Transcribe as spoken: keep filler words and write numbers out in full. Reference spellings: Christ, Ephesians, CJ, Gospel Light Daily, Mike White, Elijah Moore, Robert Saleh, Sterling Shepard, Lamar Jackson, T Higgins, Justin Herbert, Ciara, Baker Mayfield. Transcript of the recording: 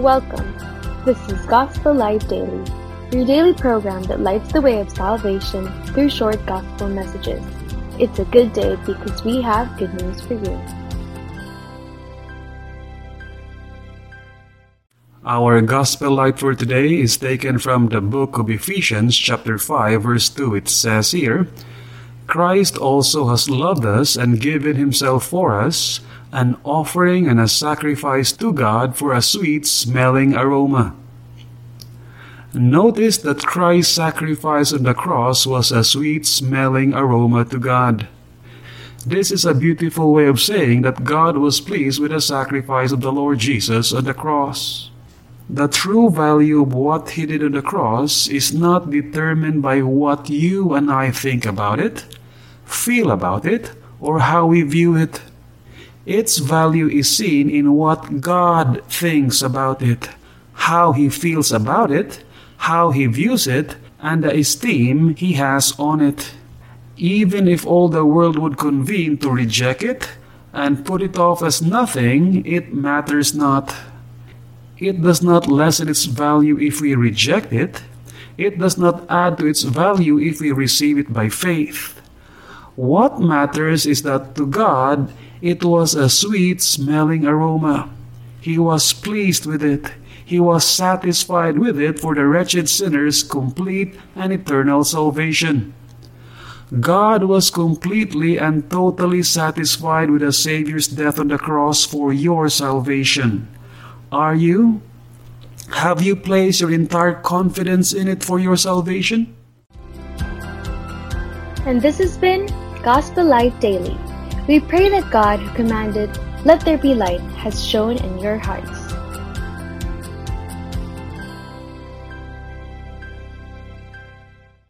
Welcome. This is Gospel Light Daily, your daily program that lights the way of salvation through short gospel messages. It's a good day because we have good news for you. Our Gospel Light for today is taken from the book of Ephesians chapter five verse two. It says here, Christ also has loved us and given himself for us, an offering and a sacrifice to God for a sweet-smelling aroma. Notice that Christ's sacrifice on the cross was a sweet-smelling aroma to God. This is a beautiful way of saying that God was pleased with the sacrifice of the Lord Jesus on the cross. The true value of what He did on the cross is not determined by what you and I think about it, feel about it, or how we view it. Its value is seen in what God thinks about it, how He feels about it, how He views it, and the esteem He has on it. Even if all the world would convene to reject it and put it off as nothing, it matters not. It does not lessen its value if we reject it. It does not add to its value if we receive it by faith. What matters is that to God, it was a sweet-smelling aroma. He was pleased with it. He was satisfied with it for the wretched sinner's complete and eternal salvation. God was completely and totally satisfied with the Savior's death on the cross for your salvation. Are you? Have you placed your entire confidence in it for your salvation? And this has been Gospel Light Daily. We pray that God, who commanded, "Let there be light," has shone in your hearts.